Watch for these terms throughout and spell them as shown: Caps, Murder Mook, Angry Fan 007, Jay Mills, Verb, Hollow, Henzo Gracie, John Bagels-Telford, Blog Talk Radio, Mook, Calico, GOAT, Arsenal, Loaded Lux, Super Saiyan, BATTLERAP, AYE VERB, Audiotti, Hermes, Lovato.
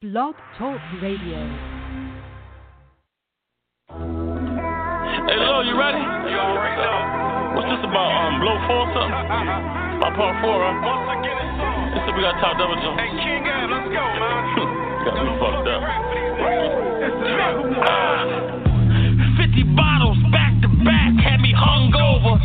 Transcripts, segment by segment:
Blog Talk Radio. Hey, Lo, you ready? You already know. What's this about? Blow 4 or something? About part 4, huh? This is we got top double jump. Hey, King Ad, let's go, man. Got me fucked up. 50 bottles back to back had me hungover.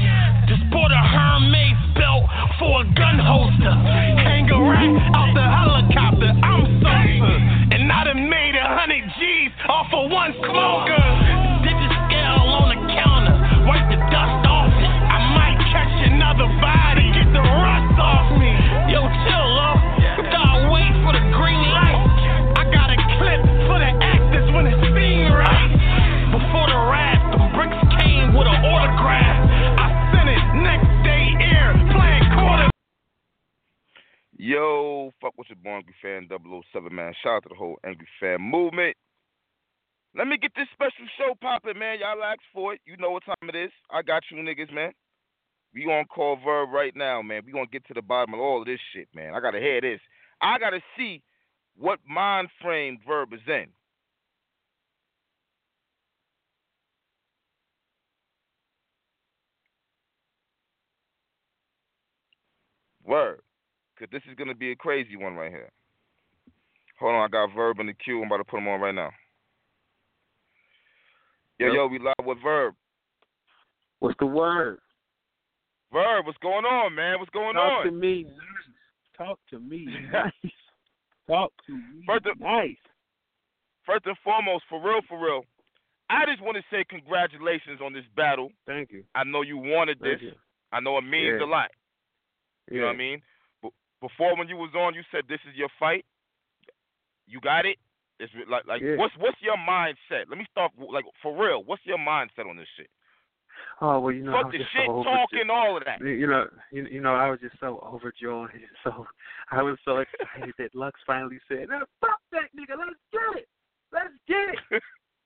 Just bought a Hermes belt for a gun holster. Hang a rack out the helicopter. I'm sober. And I done made 100 G's off of one smoker. Digit scale on the counter. Wipe the dust off it. I might catch another body. Get the rust off me. Yo, chill, up. Gotta wait for the green light. I got a clip for the actors when it's seen right. Before the rap, the bricks came with an autograph. Yo, fuck with your boy Angry Fan 007, man. Shout out to the whole Angry Fan movement. Let me get this special show popping, man. Y'all asked for it. You know what time it is. I got you niggas, man. We on call Verb right now, man. We gonna get to the bottom of all of this shit, man. I gotta hear this. I gotta see what mind frame Verb is in. Word. Because this is going to be a crazy one right here. Hold on, I got Verb in the queue. I'm about to put him on right now. Yo, we live with Verb. What's the word? Verb, what's going on, man? What's going on? Talk to me nice. Talk to me nice. Talk to me nice. First and foremost, for real, I just want to say congratulations on this battle. Thank you. I know you wanted this. You. I know it means a lot. You know what I mean? Before when you was on, you said this is your fight. You got it. It's like what's your mindset? Let me start for real. What's your mindset on this shit? Oh well, you know, fuck the shit so talking, all of that. You know, I was just so overjoyed. So I was so excited that Lux finally said, "No, fuck that nigga. Let's get it. Let's get it.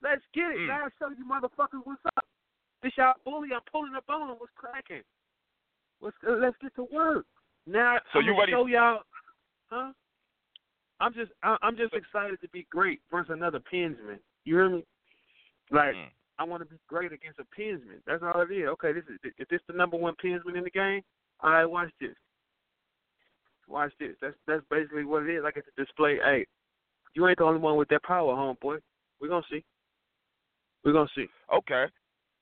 Let's get it." Now I tell you, motherfuckers, what's up? This y'all bully. I'm pulling up on him. What's cracking? Let's get to work. Now, so you ready? Show y'all, huh? I'm just excited to be great versus another Pensman. You hear me? Like I want to be great against a Pensman. That's all it is. Okay, is this the number one Pensman in the game? All right, watch this. Watch this. That's basically what it is. I get to display. Hey, you ain't the only one with that power, homeboy. We're gonna see. Okay.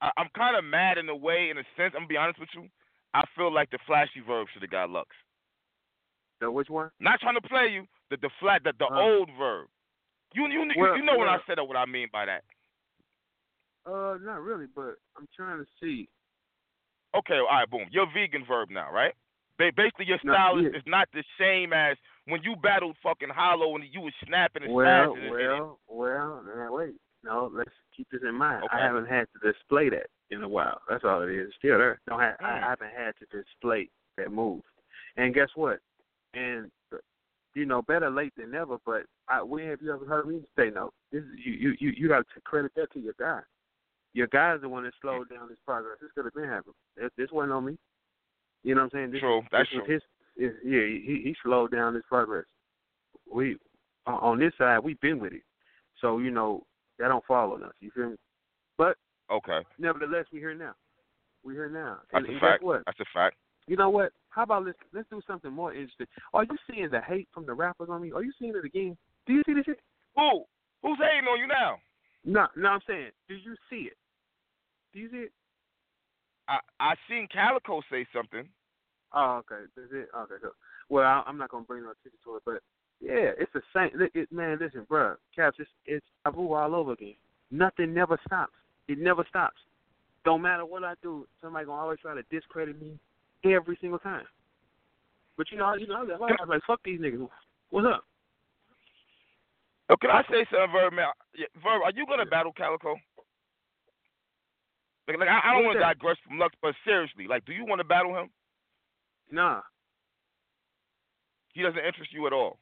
I'm kind of mad in a way, in a sense. I'm gonna be honest with you. I feel like the flashy Verb should have got Lux. The which one? Not trying to play you. The old Verb. You know when I said that, what I mean by that. Not really, but I'm trying to see. Okay, all right, boom. You're vegan Verb now, right? Basically, your style is not the same as when you battled fucking Hollow and you was snapping and smashing. Wait. No, let's keep this in mind. Okay. I haven't had to display that in a while. That's all it is. Still there. I haven't had to display that move. And guess what? And, you know, better late than never, but when have you ever heard me say no? This is, you got to credit that to your guy. Your guy's the one that slowed down this progress. This could have been happening. This wasn't on me. You know what I'm saying? That's true. He slowed down this progress. We, on this side, we've been with it. So, you know, that don't fall on us. You feel me? But okay. Nevertheless, we're here now. And guess what? That's a fact. You know what? How about let's do something more interesting. Are you seeing the hate from the rappers on me? Are you seeing it again? Do you see this shit? Who's hating on you now? No, I'm saying, do you see it? I seen Calico say something. Oh, okay. That's it. Okay, cool. Well, I'm not gonna bring no attention to it, but yeah, it's the same. Man, listen, bro. Caps, it's taboo all over again. Nothing never stops. It never stops. Don't matter what I do, somebody gonna always try to discredit me every single time. But you know, I was like, fuck these niggas. What's up? Oh, can I say something, Verb? Man, Verb, are you gonna battle Calico? Like I don't want to digress from Lux, but seriously, like, do you want to battle him? Nah. He doesn't interest you at all.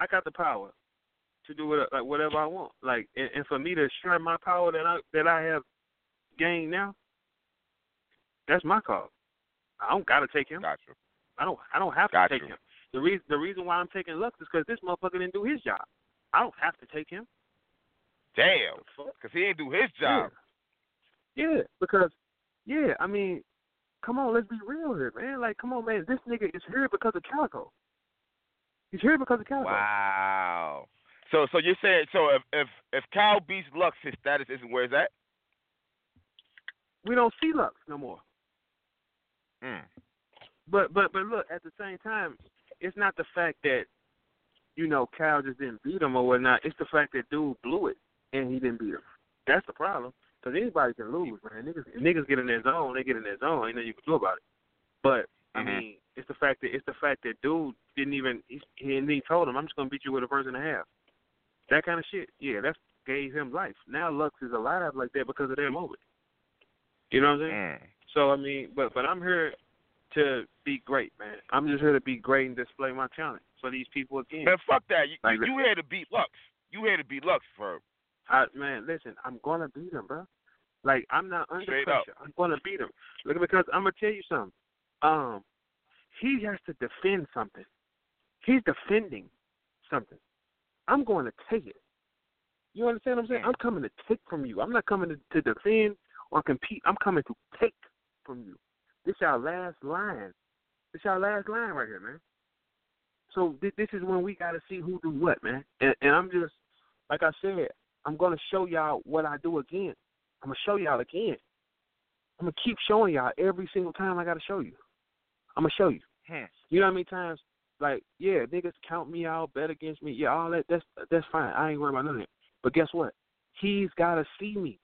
I got the power to do whatever I want. Like, and for me to share my power that I have gained now, that's my call. I don't gotta take him. Gotcha. I don't have to take him. The reason why I'm taking Lux is because this motherfucker didn't do his job. I don't have to take him. Damn, because he didn't do his job. Yeah, I mean, come on, let's be real here, man. Like, come on, man, this nigga is here because of Calico. He's here because of Calico. Wow. So you're saying, if Cal beats Lux, his status isn't where it's at? We don't see Lux no more. Mm. But look, at the same time, it's not the fact that, you know, Cal just didn't beat him or whatnot. It's the fact that dude blew it and he didn't beat him. That's the problem. Because anybody can lose, man. Niggas get in their zone. They get in their zone. Ain't nothing you can do about it. But I mean, it's the fact that dude didn't even he told him, I'm just gonna beat you with a verse and a half. That kind of shit. Yeah, that gave him life. Now Lux is alive like that because of that moment. You know what I'm saying? Mm. So I mean, but I'm here to be great, man. I'm just here to be great and display my talent for these people again. Man, fuck that. You here to beat Lux. You here to beat Lux, bro. Man, listen, I'm gonna beat him, bro. Like, I'm not under pressure. I'm gonna beat him. Look, because I'm gonna tell you something. He has to defend something. He's defending something. I'm going to take it. You understand what I'm saying? I'm coming to take from you. I'm not coming to defend or compete. I'm coming to take from you. This our last line. This our last line right here, man. So this is when we got to see who do what, man. And I'm just, like I said, I'm going to show y'all what I do again. I'm going to show y'all again. I'm going to keep showing y'all every single time I got to show you. I'm going to show you. You know how many times, like, yeah, niggas count me out, bet against me. Yeah, all that. That's fine. I ain't worried about none of that. But guess what? He's got to see me.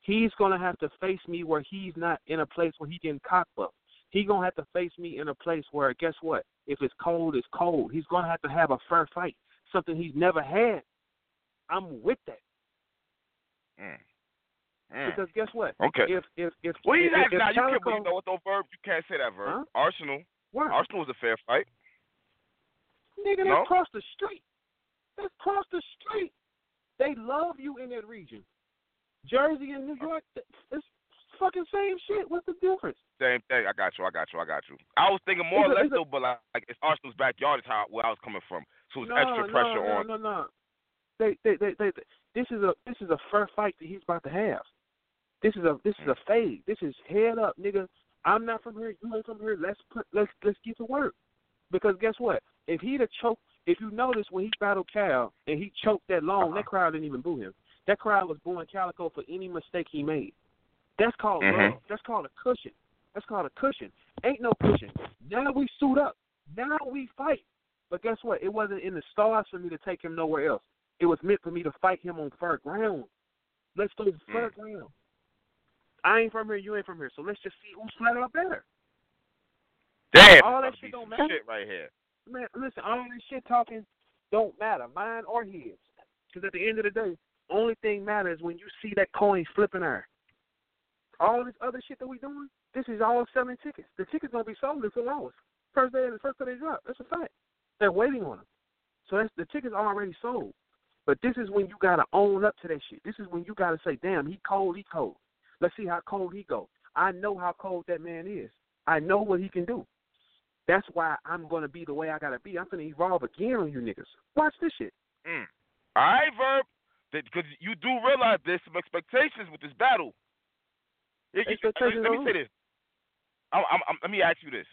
He's going to have to face me where he's not in a place where he getting cock up. He's going to have to face me in a place where, guess what? If it's cold, it's cold. He's going to have a fair fight, something he's never had. I'm with that. Because guess what? Okay. If well, he's if, now if you Calico, can, you know what though, Verb? You can't say that, Verb. Huh? Arsenal. What? Arsenal was a fair fight. Nigga, that's across the street. That's across the street. They love you in that region. Jersey and New York, it's fucking same shit. What's the difference? Same thing. I got you. I was thinking more or less though, but like it's Arsenal's backyard is how where I was coming from. So it's extra pressure on. No. They this is a fair fight that he's about to have. This is a fade. This is head up, nigga. I'm not from here. You ain't from here. Let's get to work. Because guess what? If he'd have choked, if you notice when he battled Cal and he choked that long, that crowd didn't even boo him. That crowd was booing Calico for any mistake he made. That's called love. That's called a cushion. Ain't no cushion. Now we suit up. Now we fight. But guess what? It wasn't in the stars for me to take him nowhere else. It was meant for me to fight him on fair ground. Let's go to fair ground. I ain't from here, you ain't from here, so let's just see who's flat out better. Damn, all that shit don't matter. Shit right here. Man, listen, all that shit talking don't matter, mine or his. Because at the end of the day, only thing matters when you see that coin flipping iron. All this other shit that we doing, this is all selling tickets. The tickets gonna be sold in 4 hours. First day they drop. That's a fact. They're waiting on them. So the tickets are already sold. But this is when you gotta own up to that shit. This is when you gotta say, damn, he cold. Let's see how cold he go. I know how cold that man is. I know what he can do. That's why I'm going to be the way I got to be. I'm going to evolve again on you niggas. Watch this shit. All right, Verb. Because you do realize there's some expectations with this battle. Let me say this. Let me ask you this.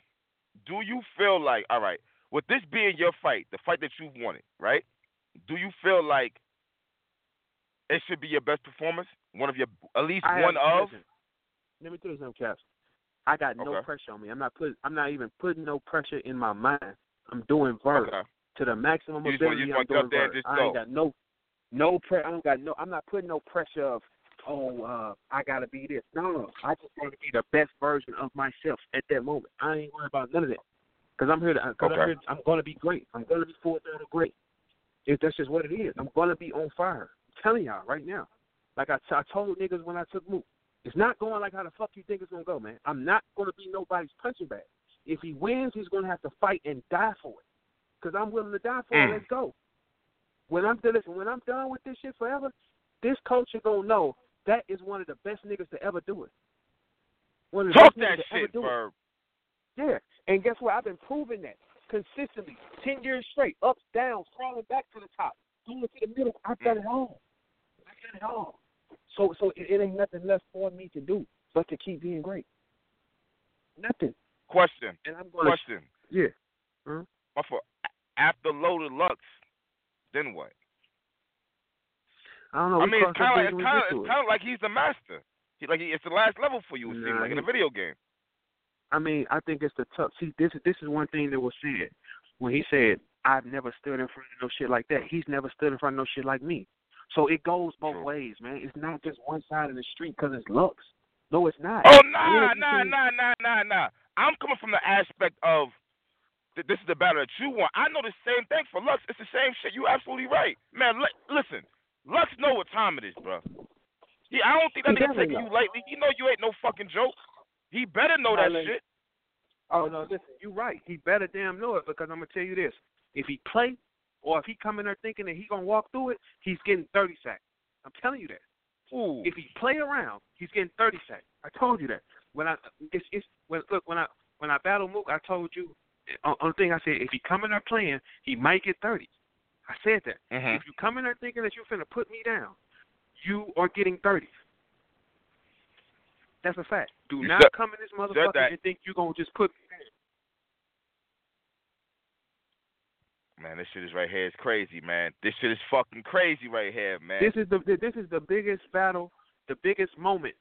Do you feel like, all right, with this being your fight, the fight that you wanted, right, do you feel like it should be your best performance? One of your, at least one of. Let me tell you something, Caps. I got no pressure on me. I'm not even putting no pressure in my mind. I'm doing Verb to the maximum ability. I'm doing Verb. I ain't got no pressure. I'm not putting no pressure of, I gotta be this. No, I just want to be the best version of myself at that moment. I ain't worried about none of that because I'm gonna be great. I'm gonna be full-throated great. That's just what it is. I'm gonna be on fire. I'm telling y'all right now. Like I told niggas when I took Mook, it's not going like how the fuck you think it's going to go, man. I'm not going to be nobody's punching bag. If he wins, he's going to have to fight and die for it. Because I'm willing to die for it. Let's go. When I'm done with this shit forever, this culture going to know that is one of the best niggas to ever do it. Talk that shit, Verb. Yeah. And guess what? I've been proving that. consistently, 10 years straight, ups, downs, crawling back to the top, going to the middle. I've done it all. So it ain't nothing left for me to do but to keep being great. Nothing. Question. And I'm going question. To... Yeah. Mm-hmm. After Loaded Lux, then what? I don't know. I mean, it's kind of like he's the master. It's the last level for you, it seems like in a video game. I mean, I think it's the tough. See, this is one thing that was said when he said, "I've never stood in front of no shit like that." He's never stood in front of no shit like me. So it goes both ways, man. It's not just one side of the street because it's Lux. No, it's not. Oh, nah. I'm coming from the aspect of this is the battle that you want. I know the same thing for Lux. It's the same shit. You absolutely right. Man, listen. Lux know what time it is, bro. Yeah, I don't think that nigga taking you lightly. You know you ain't no fucking joke. He better know that shit. Oh, no, listen. You right. He better damn know it because I'm going to tell you this. If he play, or if he come in there thinking that he going to walk through it, he's getting 30 sacks. I'm telling you that. Ooh. If he play around, he's getting 30 sacks. I told you that. When I battle Mook, I told you, on the thing I said, if he come in there playing, he might get 30. I said that. Mm-hmm. If you come in there thinking that you're finna put me down, you are getting 30. That's a fact. Do you not come in this motherfucker and think you're going to just put me down. Man, this shit is right here. It's crazy, man. This shit is fucking crazy right here, man. This is the biggest battle, the biggest moment.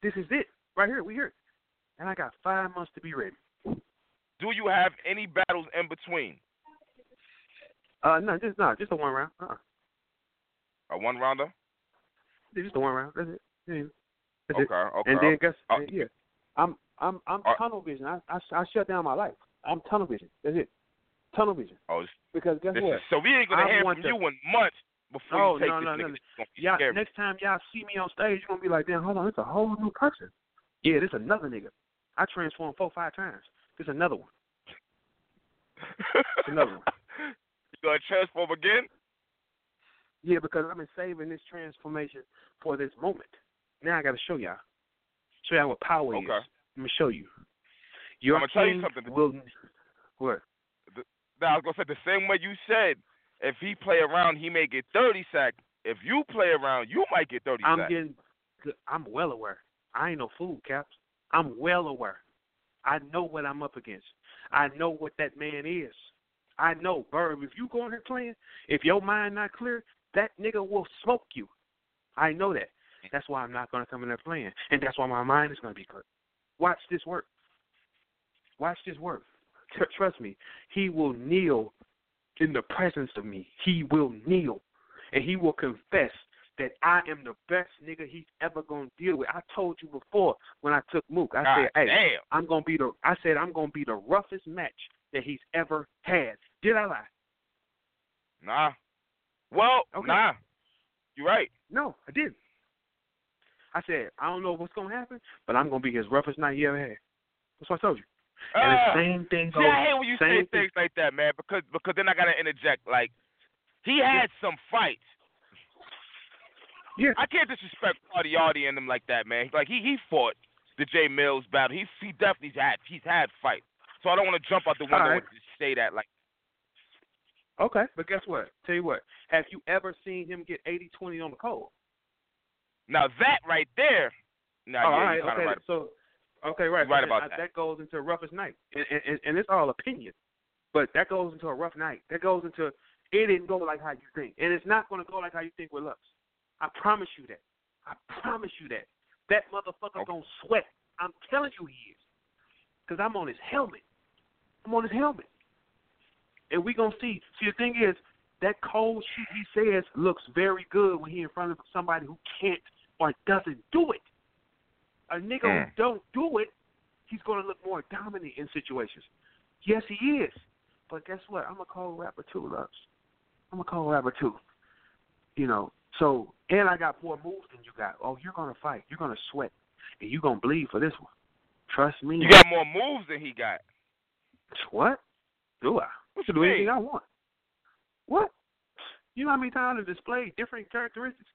This is it. Right here. We here. And I got 5 months to be ready. Do you have any battles in between? No, just a one round. A one rounder? Just a one round. That's it. Yeah. That's it. Okay. And then guess I'm tunnel vision. I shut down my life. I'm tunnel vision. That's it. Tunnel vision. Oh, because guess what? So we ain't gonna hear from you in months before you take this. No. Y'all, next time y'all see me on stage, you're gonna be like, damn, hold on, it's a whole new person. Yeah, this another nigga. I transformed 4 or 5 times. This another one. It's another one. You gonna transform again? Yeah, because I've been saving this transformation for this moment. Now I gotta show y'all. Show y'all what power is. Let me show you. I'm gonna tell you something. What? I was going to say the same way you said, if he play around, he may get 30 sacks. If you play around, you might get 30 sacks. I'm well aware. I ain't no fool, Caps. I'm well aware. I know what I'm up against. I know what that man is. I know, Verb, if you go in there playing, if your mind not clear, that nigga will smoke you. I know that. That's why I'm not going to come in there playing, and that's why my mind is going to be clear. Watch this work. Watch this work. Trust me, he will kneel in the presence of me. He will kneel, and he will confess that I am the best nigga he's ever gonna deal with. I told you before when I took Mook. I said, "Hey, damn. I'm gonna be the roughest match that he's ever had." Did I lie? Nah. Well, okay. Nah. You're right. No, I didn't. I said I don't know what's gonna happen, but I'm gonna be his roughest night he ever had. That's what I told you. And the same thing goes. I hate when you say things like that, man, because then I gotta interject. Like, he had some fights. Yeah. I can't disrespect Audiotti and them like that, man. Like he fought the Jay Mills battle. He definitely had fights. So I don't want to jump out the window and just say that. Like, okay, but guess what? Tell you what. Have you ever seen him get 80-20 on the cold? Now that right there. Right about that. That goes into a roughest night, and it's all opinion, but that goes into a rough night. That goes into it didn't go like how you think, and it's not going to go like how you think with Lux. I promise you that. That motherfucker going to sweat. I'm telling you he is, because I'm on his helmet. And we going to see. See, the thing is, that cold shit he says looks very good when he in front of somebody who can't or doesn't do it. A nigga who don't do it, he's going to look more dominant in situations. Yes, he is. But guess what? I'm a cold rapper, too, Lux. You know, so, and I got more moves than you got. Oh, you're going to fight. You're going to sweat. And you're going to bleed for this one. Trust me. You got more moves than he got. What? Do I? What you do anything I want. What? You know how many times I've displayed different characteristics?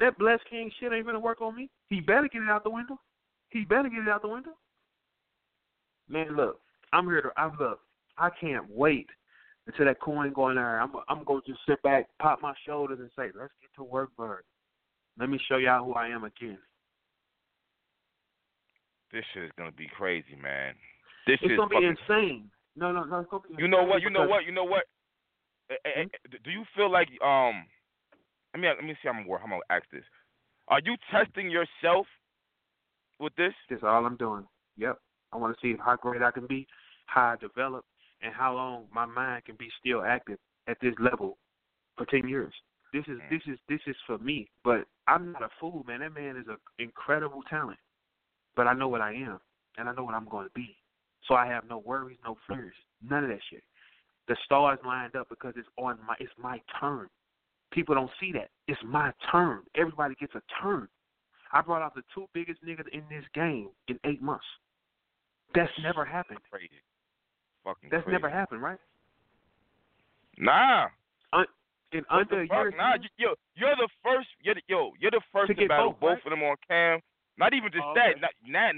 That Blessed King shit ain't gonna work on me. He better get it out the window. Man, look, I'm here to. I love. I can't wait until that coin going there. I'm going to just sit back, pop my shoulders, and say, let's get to work, Bird. Let me show y'all who I am again. This shit is going to be crazy, man. This shit is going to be insane. No, it's going to be insane. You know what? Mm-hmm. Do you feel like, let me see how I'm going to ask this. Are you testing yourself with this? That's all I'm doing. Yep. I want to see how great I can be, how I develop, and how long my mind can be still active at this level for 10 years. This is for me. But I'm not a fool, man. That man is an incredible talent. But I know what I am, and I know what I'm going to be. So I have no worries, no fears, none of that shit. The stars lined up because it's my turn. People don't see that. It's my turn. Everybody gets a turn. I brought out the two biggest niggas in this game in 8 months. That's never happened. Crazy. That's crazy. Never happened, right? Nah. Under a year. Nah, you're the first. You're the first to battle both, right? Of them on cam. Not even just that. Okay.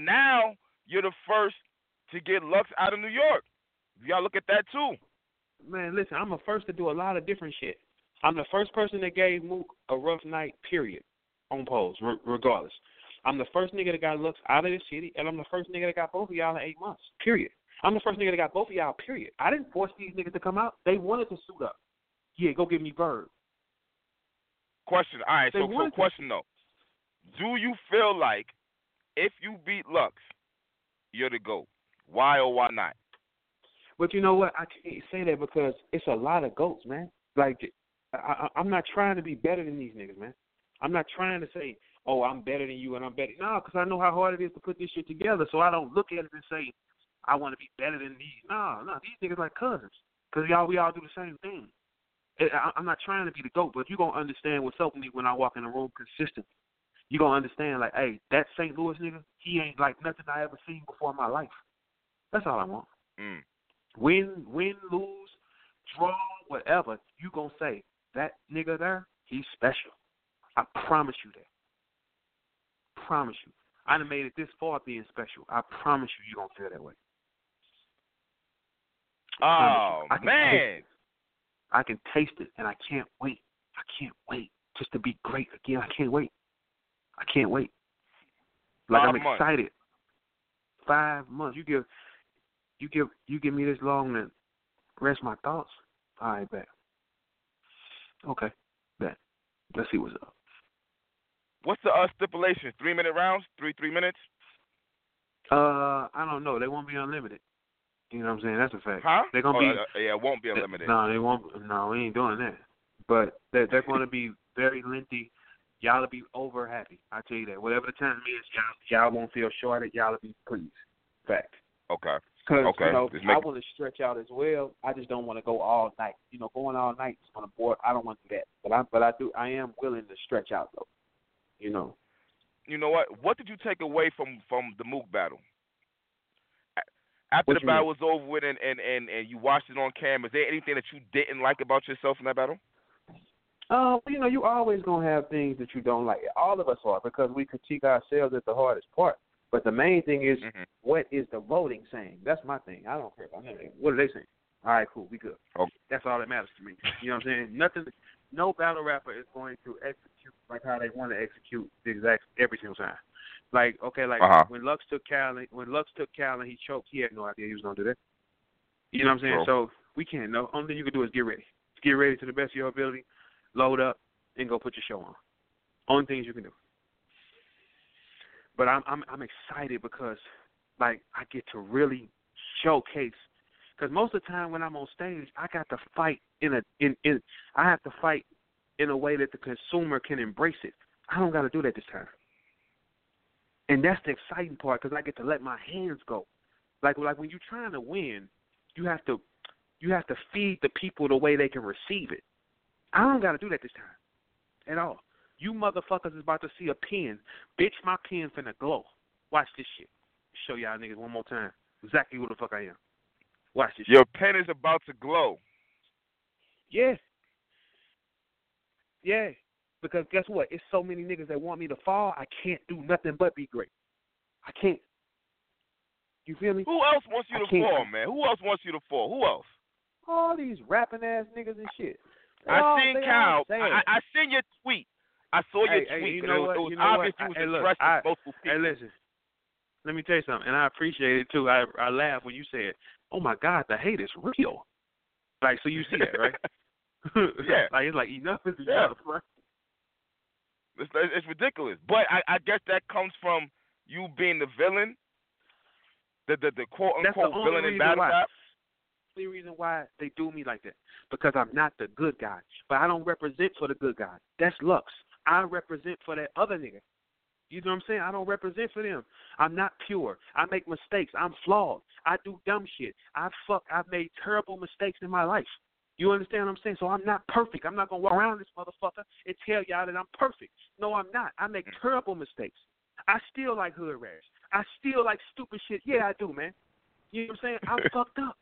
Now you're the first to get Lux out of New York. Y'all look at that too. Man, listen, I'm the first to do a lot of different shit. I'm the first person that gave Mook a rough night, period, on polls, regardless. I'm the first nigga that got Lux out of the city, and I'm the first nigga that got both of y'all in 8 months, period. I'm the first nigga that got both of y'all, period. I didn't force these niggas to come out. They wanted to suit up. Yeah, go give me Bird. Question. All right, question, though. Do you feel like if you beat Lux, you're the GOAT? Why or why not? But you know what? I can't say that because it's a lot of GOATs, man. Like, I'm not trying to be better than these niggas, man. I'm not trying to say, oh, I'm better than you and I'm better. No, because I know how hard it is to put this shit together, so I don't look at it and say, I want to be better than these. No, these niggas like cousins because we all do the same thing. I'm not trying to be the GOAT, but you're going to understand what's up with me when I walk in the room consistently. You're going to understand, like, hey, that St. Louis nigga, he ain't like nothing I ever seen before in my life. That's all I want. Mm. Win, lose, draw, whatever, you going to say, that nigga there, he's special. I promise you that. Promise you. I done made it this far being special. I promise you going to feel that way. Oh, man. I can taste it, and I can't wait. I can't wait just to be great again. I can't wait. Like, I'm excited. 5 months. You give me this long to rest my thoughts? All right, bet. Okay, bet. Let's see what's up. What's the stipulation? 3-minute rounds? Three minutes? I don't know. They won't be unlimited. You know what I'm saying? That's a fact. Huh? They're gonna be it won't be unlimited. No, they won't. No, we ain't doing that. But they're gonna be very lengthy. Y'all'll be over happy. I tell you that. Whatever the time is, y'all won't feel shorted. Y'all'll be pleased. Fact. Okay. Because I want to stretch out as well. I just don't want to go all night. You know, going all night is on a board. I don't want to do that. But I do. I am willing to stretch out though. You know. You know what? What did you take away from the Mook battle? After the battle was over with and you watched it on camera, is there anything that you didn't like about yourself in that battle? You know, you always going to have things that you don't like. All of us are because we critique ourselves at the hardest part. But the main thing is, What is the voting saying? That's my thing. I don't care about anything. What are they saying? All right, cool. We good. Okay. That's all that matters to me. You know what I'm saying? No battle rapper is going to execute like how they want to execute the exact every single time. Like, okay, like when Lux took Cal and he choked, he had no idea he was going to do that. You know what I'm saying? Bro. So we can't know. Only thing you can do is get ready. Get ready to the best of your ability, load up, and go put your show on. Only things you can do. But I'm excited because, like, I get to really showcase. Because most of the time when I'm on stage, I got to fight in a way that the consumer can embrace it. I don't got to do that this time. And that's the exciting part because I get to let my hands go. Like when you're trying to win, you have to feed the people the way they can receive it. I don't got to do that this time at all. You motherfuckers is about to see a pen. Bitch, my pen finna glow. Watch this shit. Show y'all niggas one more time exactly who the fuck I am. Watch this shit. Your pen is about to glow. Yes. Yeah. Because guess what? It's so many niggas that want me to fall, I can't do nothing but be great. I can't. You feel me? Who else wants you to fall, man? Who else wants you to fall? Who else? All these rapping ass niggas and shit. I seen Kyle. I seen your tweet. I saw your tweet. You know what? It was obvious you was impressing multiple people. Hey, listen. Let me tell you something, and I appreciate it too. I laughed when you said, "Oh my God, the hate is real." Like, so you see that, right? Yeah. Like, it's like enough is enough, right? It's ridiculous, but I guess that comes from you being the villain, the quote unquote villain in battle rap. The only reason why they do me like that, because I'm not the good guy, but I don't represent for the good guy. That's Lux. I represent for that other nigga. You know what I'm saying? I don't represent for them. I'm not pure. I make mistakes. I'm flawed. I do dumb shit. I've made terrible mistakes in my life. You understand what I'm saying? So I'm not perfect. I'm not going to walk around this motherfucker and tell y'all that I'm perfect. No, I'm not. I make terrible mistakes. I still like hood rash. I still like stupid shit. Yeah, I do, man. You know what I'm saying? I'm fucked up.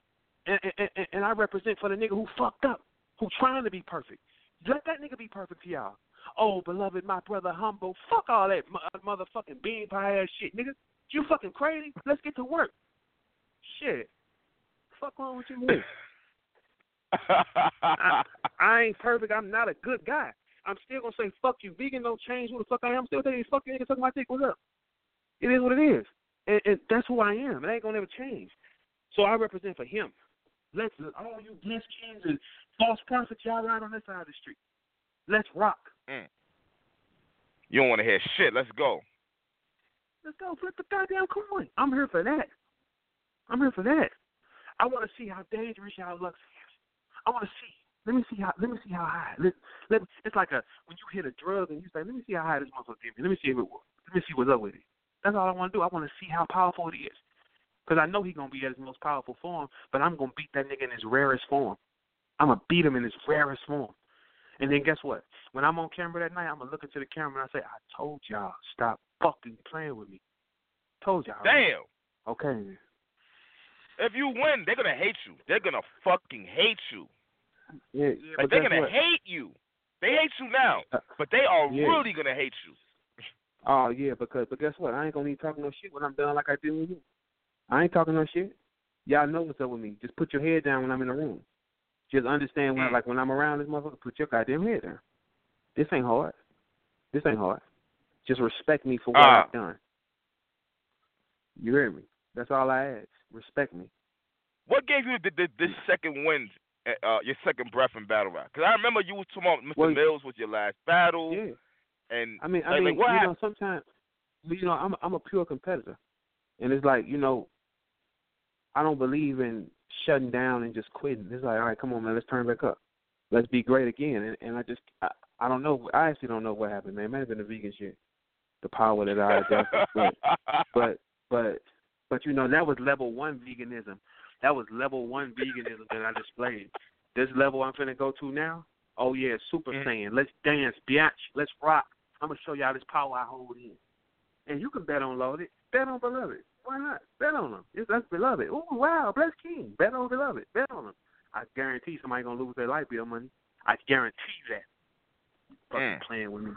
And I represent for the nigga who fucked up, who trying to be perfect. Let that nigga be perfect to y'all. Oh, beloved, my brother humble. Fuck all that motherfucking bean pie ass shit, nigga. You fucking crazy? Let's get to work. Shit. Fuck wrong with you, nigga? I ain't perfect. I'm not a good guy. I'm still going to say, fuck you, vegan, don't change who the fuck I am. I'm still saying, fuck you, nigga, suck my dick, what's up? It is what it is. And that's who I am. It ain't going to ever change. So I represent for him. Let's, all you bliss kings and false prophets, y'all ride on this side of the street. Let's rock. You don't want to hear shit. Let's go. Let's go. Flip the goddamn coin. I'm here for that. I'm here for that. I want to see how dangerous y'all Lux is. I want to see. Let me see how high. It's like when you hit a drug and you say, let me see how high this motherfucker is. Let me see if it works. Let me see what's up with it. That's all I want to do. I want to see how powerful it is. Because I know he's going to be at his most powerful form, but I'm going to beat that nigga in his rarest form. I'm going to beat him in his rarest form. And then guess what? When I'm on camera that night, I'm going to look into the camera and I say, I told y'all, stop fucking playing with me. Told y'all. Damn. Okay. If you win, they're going to hate you. They're going to fucking hate you. Yeah, like, they're going to hate you. They hate you now, but they are really going to hate you. Oh, yeah, but guess what? I ain't going to need talking no shit when I'm done like I did with you. I ain't talking no shit. Y'all know what's up with me. Just put your head down when I'm in the room. Just understand when I'm around this motherfucker, put your goddamn head down. This ain't hard. Just respect me for what I've done. You hear me? That's all I ask. Respect me. What gave you this second win, your second breath in battle rap? Because I remember you were talking about Mr. Mills was your last battle. Yeah. And I mean, you know, sometimes, you know, I'm a pure competitor, and it's like, you know, I don't believe in shutting down and just quitting. It's like, all right, come on, man, let's turn back up. Let's be great again. And I don't know. I actually don't know what happened, man. It might have been the vegan shit, the power that I adopted. But you know, that was level one veganism. That was level one veganism that I displayed. This level I'm finna go to now, oh, yeah, Super Saiyan. Let's dance, biatch. Let's rock. I'm going to show y'all this power I hold in. And you can bet on Loaded. Bet on Beloved. Why not? Bet on them. That's Beloved. Oh, wow, bless King. Bet on Beloved. Bet on them. I guarantee somebody going to lose their light bill money. I guarantee that. Fucking playing with me.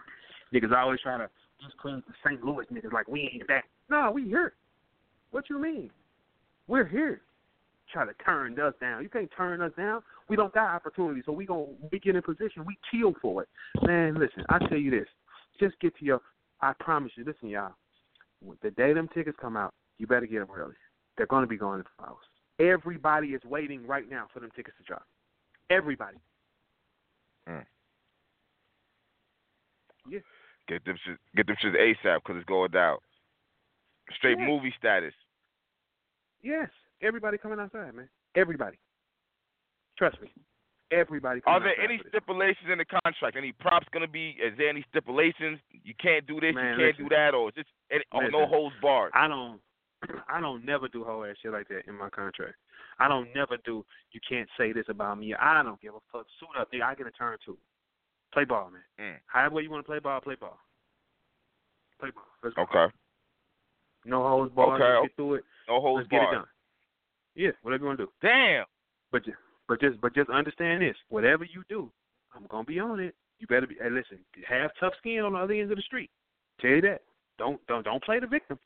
Niggas always try to just clean the St. Louis niggas like we ain't back. No, we here. What you mean? We're here. Try to turn us down. You can't turn us down. We don't got opportunity, so we going to get in position. We chill for it. Man, listen, I tell you this. Just get to your – I promise you. Listen, y'all. The day them tickets come out, you better get them early. They're going to be going in 5 hours. Everybody is waiting right now for them tickets to drop. Everybody. Yeah. Get them shit ASAP because it's going down. Straight movie status. Yes. Everybody coming outside, man. Everybody. Trust me. Everybody coming outside. Are there any stipulations in the contract? Any props going to be? Is there any stipulations? You can't do this, man, you can't do that, or it's just no holds barred? I don't never do whole ass shit like that in my contract. I don't never do, you can't say this about me. I don't give a fuck. Suit up, nigga. I get a turn too. Play ball, man. However you want to play ball, play ball. Play ball. Let's go. Okay. No holds barred. Okay. Let's get through it. No holds barred. Let's get it done. Yeah, whatever you want to do. Damn. But just understand this. Whatever you do, I'm going to be on it. You better be. Hey, listen, have tough skin on the other end of the street. Tell you that. Don't play the victim.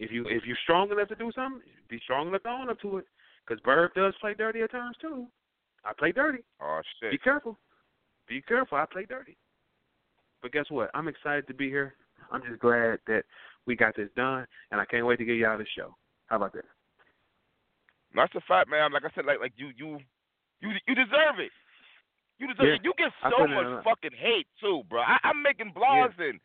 If you're strong enough to do something, be strong enough to own up to it. Because Verb does play dirty at times too. I play dirty. Oh shit! Be careful. I play dirty. But guess what? I'm excited to be here. I'm just glad that we got this done, and I can't wait to get y'all this show. How about that? That's a fact, man. Like I said, like you deserve it. You deserve it. You get so much fucking hate too, bro. I'm making blogs and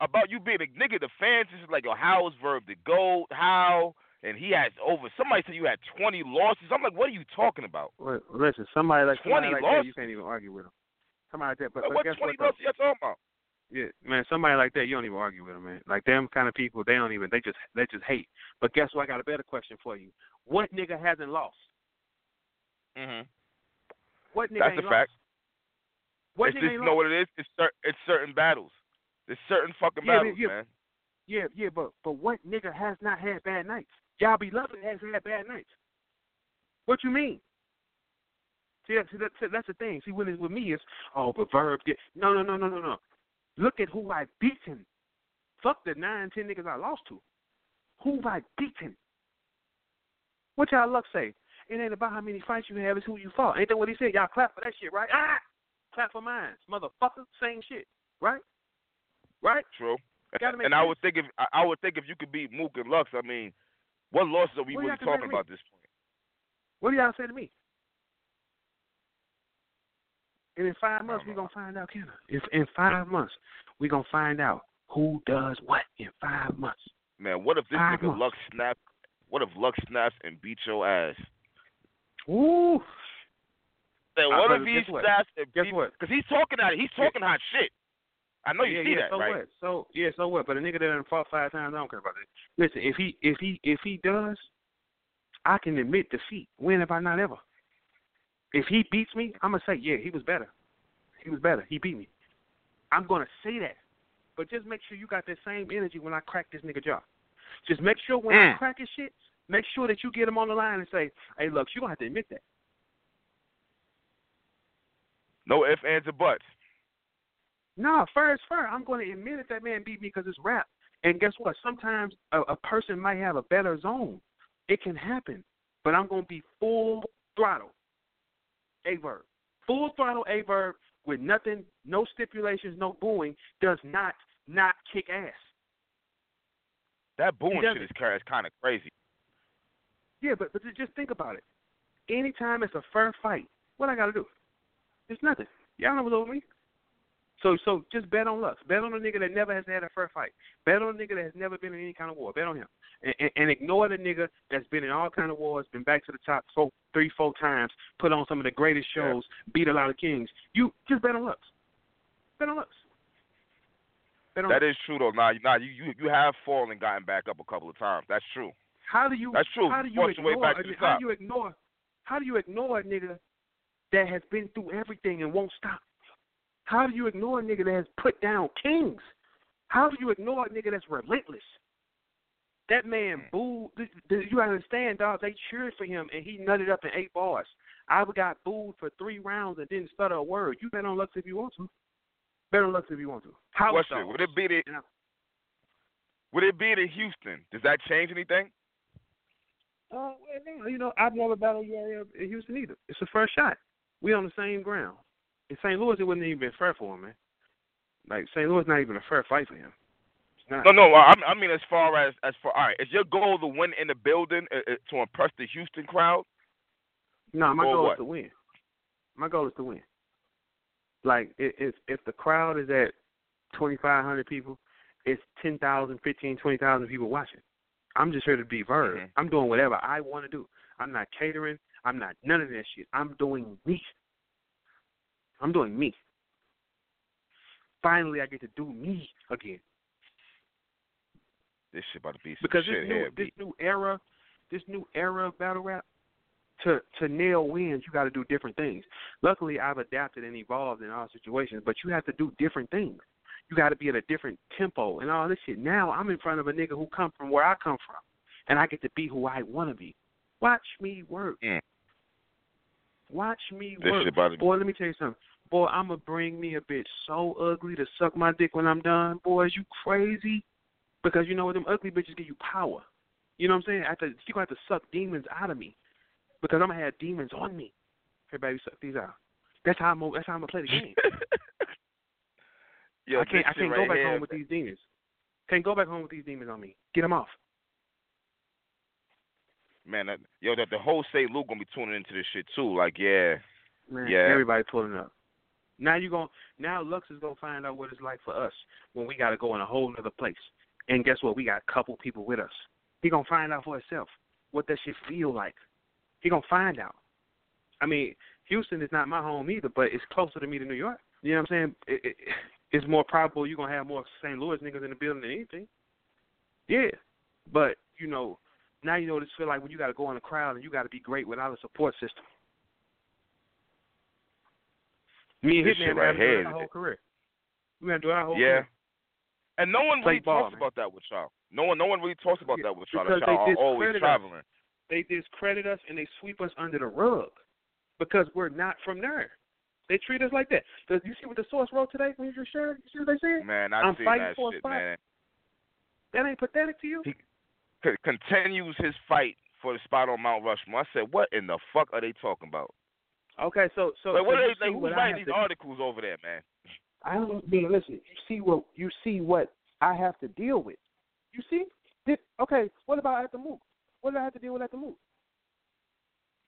about you being a nigga. The fans is like, yo, how is Verb the GOAT? How? And he has over. Somebody said you had 20 losses. I'm like, what are you talking about? Well, listen, somebody like that, you can't even argue with him. Somebody like that, but what 20 losses you talking about? Yeah, man, somebody like that, you don't even argue with them, man. Like them kind of people, they just hate. But guess what? I got a better question for you. What nigga hasn't lost? Mhm. What nigga? That's a fact. What nigga? You know what it is? It's certain battles. It's certain fucking battles, man. Yeah, but what nigga has not had bad nights? Y'all be loving has had bad nights. What you mean? See, that's the thing. See, when it's with me, it's but Verb get no. Look at who I beaten. Fuck the 9, 10 niggas I lost to. Who I beaten? What y'all luck say? It ain't about how many fights you have, it's who you fought. Ain't that what he said? Y'all clap for that shit, right? Clap for mine, motherfucker. Same shit, right? Right? True. Gotta make sense. I would think if you could beat Mook and Lux, I mean, what losses are we really talking about at this point? What do y'all say to me? And in 5 months, we're going to find out, Kenna. If in 5 months, we're going to find out who does what in 5 months. Man, what if this nigga Lux snaps? What if Lux snaps and beats your ass? Ooh. Man, what if he snaps and beats? Because he's talking out. He's talking hot shit. I know you see that, so right? What? So what? But a nigga that done fought 5 times, I don't care about that. Listen, if he does, I can admit defeat. When have I not ever? If he beats me, I'm going to say, yeah, he was better. He was better. He beat me. I'm going to say that. But just make sure you got that same energy when I crack this nigga jaw. Just make sure when I crack his shit, make sure that you get him on the line and say, hey, look, you're going to have to admit that. No ifs, ands, or buts. No, first, I'm going to admit that man beat me because it's rap. And guess what? Sometimes a person might have a better zone. It can happen. But I'm going to be full throttle. A-Verb. Full throttle A-Verb with nothing, no stipulations, no booing, does not kick ass. That booing shit is kind of crazy. Yeah, but just think about it. Anytime it's a fair fight, what I got to do? It's nothing. Y'all know what's over me. So just bet on Lux. Bet on a nigga that never has had a fair fight. Bet on a nigga that has never been in any kind of war. Bet on him. And ignore the nigga that's been in all kind of wars, been back to the top 3, 4 times, put on some of the greatest shows, beat a lot of kings. You just bet on Lux. Bet on Lux. That is true, though. Nah, you have fallen and gotten back up a couple of times. That's true. That's true. How do you ignore a nigga that has been through everything and won't stop? How do you ignore a nigga that has put down kings? How do you ignore a nigga that's relentless? That man booed. You understand, dog? They cheered for him, and he nutted up in 8 bars. I got booed for 3 rounds and didn't stutter a word. You bet on Lux if you want to. How would it be to Houston? Does that change anything? You know, I've never battled URL in Houston either. It's the first shot. We on the same ground. In St. Louis, it wouldn't even be fair for him, man. Like, St. Louis not even a fair fight for him. It's not. No. I mean, as far as all right, is your goal to win in the building to impress the Houston crowd? No, my goal is to win. Like, if the crowd is at 2,500 people, it's 10,000, 15,000, 20,000 people watching. I'm just here to be Verb. Mm-hmm. I'm doing whatever I want to do. I'm not catering. I'm not none of that shit. I'm doing me. Finally, I get to do me again. This shit about to be some shit here. Because this new era of battle rap, to nail wins, you got to do different things. Luckily, I've adapted and evolved in all situations, but you have to do different things. You got to be at a different tempo and all this shit. Now I'm in front of a nigga who come from where I come from, and I get to be who I want to be. Watch me work. Mm. Watch me work. Boy, let me tell you something. Boy, I'm going to bring me a bitch so ugly to suck my dick when I'm done. Boy, is you crazy? Because you know what, them ugly bitches give you power. You know what I'm saying? She's going to have to suck demons out of me because I'm going to have demons on me. Hey, baby, suck these out. That's how I'm going to play the game. Yo, I can't go back home with these demons. Can't go back home with these demons on me. Get them off. Man, the whole state Luke gonna be tuning into this shit too. Like, yeah, man, yeah. Everybody pulling up. Now Lux is gonna find out what it's like for us when we gotta go in a whole nother place. And guess what? We got a couple people with us. He gonna find out for himself what that shit feel like. He gonna find out. I mean, Houston is not my home either, but it's closer to me to New York. You know what I'm saying? It's more probable you're gonna have more St. Louis niggas in the building than anything. Yeah, but you know. Now you know what it's feel like when you got to go in a crowd and you got to be great without a support system. Me and Hitman have been doing our whole career. We have been doing our whole career. Yeah, and no one really talks about that with y'all. No one really talks about that with y'all. Because y'all are always traveling. They discredit us and they sweep us under the rug because we're not from there. They treat us like that. Does you see what the source wrote today when you just shared? You see what they said? Man, I'm fighting that for shit, a spot. Man. That ain't pathetic to you? Continues his fight for the spot on Mount Rushmore. I said, what in the fuck are they talking about? Okay, who's writing these articles over there, man? I don't mean, listen, you see what I have to deal with. You see? Okay, what about at the Mook? What did I have to deal with at the Mook?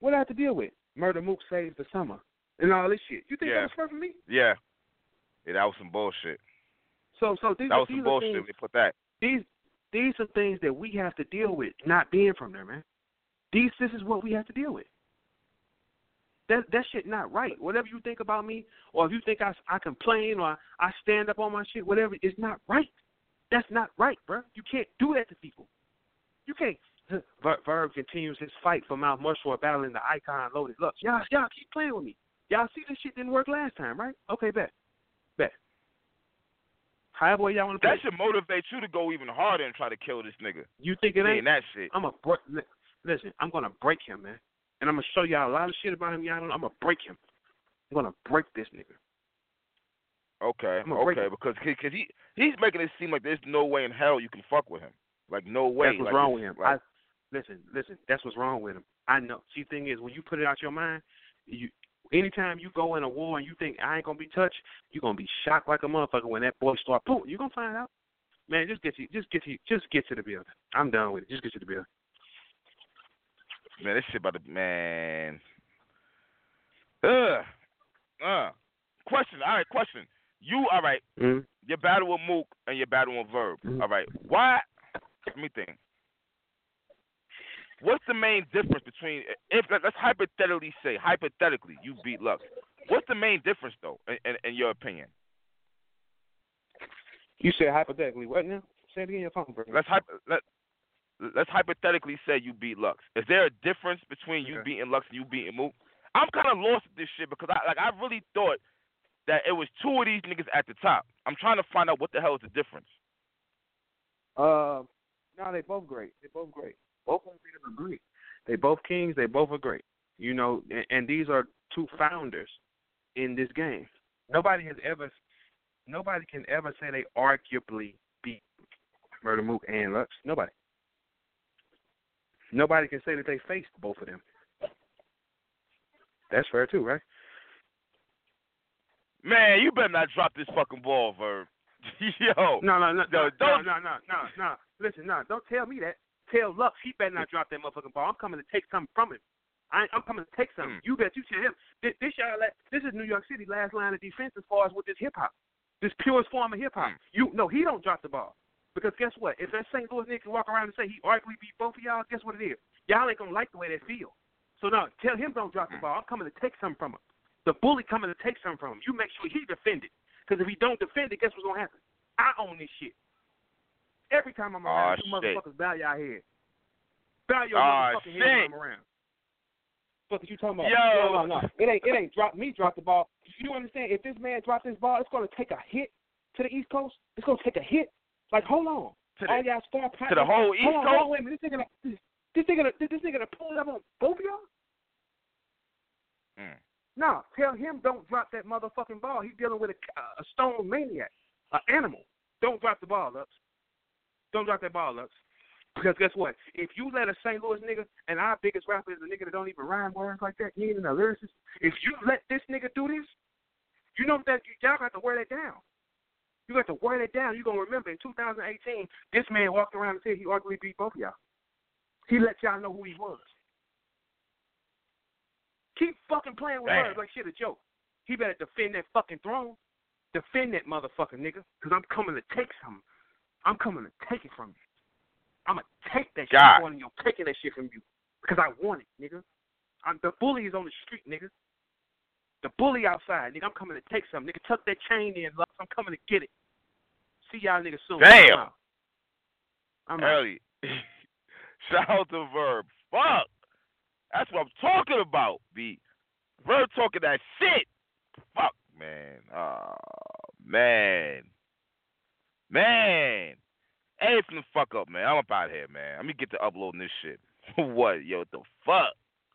What did I have to deal with? Murder Mook saves the summer and all this shit. You think that was fair for me? Yeah. Yeah, that was some bullshit. So these, that was some bullshit when they put that. These are things that we have to deal with, not being from there, man. This is what we have to deal with. That shit not right. Whatever you think about me, or if you think I complain or I stand up on my shit, whatever, it's not right. That's not right, bro. You can't do that to people. You can't. Verb continues his fight for Mount Rushmore battling the icon Loaded Lux. Y'all keep playing with me. Y'all see this shit didn't work last time, right? Okay, bet. However y'all want to play. That should motivate you to go even harder and try to kill this nigga. You think it ain't? That shit. Listen, I'm going to break him, man. And I'm going to show y'all a lot of shit about him. Y'all don't know. I'm going to break him. I'm going to break this nigga. Okay, because he's making it seem like there's no way in hell you can fuck with him. Like, no way. That's what's wrong with him. Like, listen, that's what's wrong with him. I know. See, the thing is, when you put it out your mind, anytime you go in a war and you think I ain't going to be touched, you're going to be shocked like a motherfucker when that boy start boom. You're going to find out. Man, just get to the building. I'm done with it. Just get to the building. Man, this shit about the man. Question. All right, question. You, all right, your battle with Mook and your battle with Verb. All right, why? Let me think. What's the main difference between, if let's hypothetically, you beat Lux. What's the main difference, though, in your opinion? You said hypothetically what now? Say it again, your phone, bro. Let's hypothetically say you beat Lux. Is there a difference between you beating Lux and you beating Mook? I'm kind of lost at this shit because I really thought that it was two of these niggas at the top. I'm trying to find out what the hell is the difference. No, they both great. Both of them are great. They both kings. They both are great. You know, and these are two founders in this game. Nobody can ever say they arguably beat Murder Mook and Lux. Nobody can say that they faced both of them. That's fair too, right? Man, you better not drop this fucking ball, Verb. Yo. No. Listen, no, don't tell me that. Tell Lux he better not drop that motherfucking ball. I'm coming to take something from him. I'm coming to take something. You bet you tell him. This is New York City last line of defense as far as with this hip hop, this purest form of hip hop. He don't drop the ball because guess what? If that St. Louis nigga can walk around and say he arguably beat both of y'all, guess what it is? Y'all ain't gonna like the way that feel. So no, tell him don't drop the ball. I'm coming to take something from him. The bully coming to take something from him. You make sure he defend it because if he don't defend it, guess what's gonna happen? I own this shit. Every time I'm around, you motherfuckers bow your head. Bow your motherfucking head when I'm around. What the fuck are you talking about? Yo. No. It ain't drop the ball. You understand? If this man dropped this ball, it's going to take a hit to the East Coast. It's going to take a hit. Like, hold on. All y'all star power. To the whole East Coast? Hold on, wait a minute. This nigga pull it up on both of y'all? No, tell him don't drop that motherfucking ball. He's dealing with a stone maniac, an animal. Don't drop the ball, Lux. Don't drop that ball, Lux. Because guess what? If you let a St. Louis nigga, and our biggest rapper is a nigga that don't even rhyme words like that, he ain't no lyricist. If you let this nigga do this, you know that y'all got to wear that down. You got to wear that down. You're going to remember in 2018, this man walked around and said he arguably beat both of y'all. He let y'all know who he was. Keep fucking playing with words like shit a joke. He better defend that fucking throne. Defend that motherfucking nigga, because I'm coming to take something. I'm coming to take it from you. I'm going to take that shit from you. I'm taking that shit from you because I want it, nigga. The bully is on the street, nigga. The bully outside, nigga. I'm coming to take something, nigga. Tuck that chain in, Lux. I'm coming to get it. See y'all niggas soon. Damn. I'm out. Shout out to Verb. Fuck. That's what I'm talking about, B. Verb talking that shit. Fuck, man. Oh, man. Man. Hey, from the fuck up, man. I'm up out of here, man. Let me get to uploading this shit. What? Yo, what the fuck?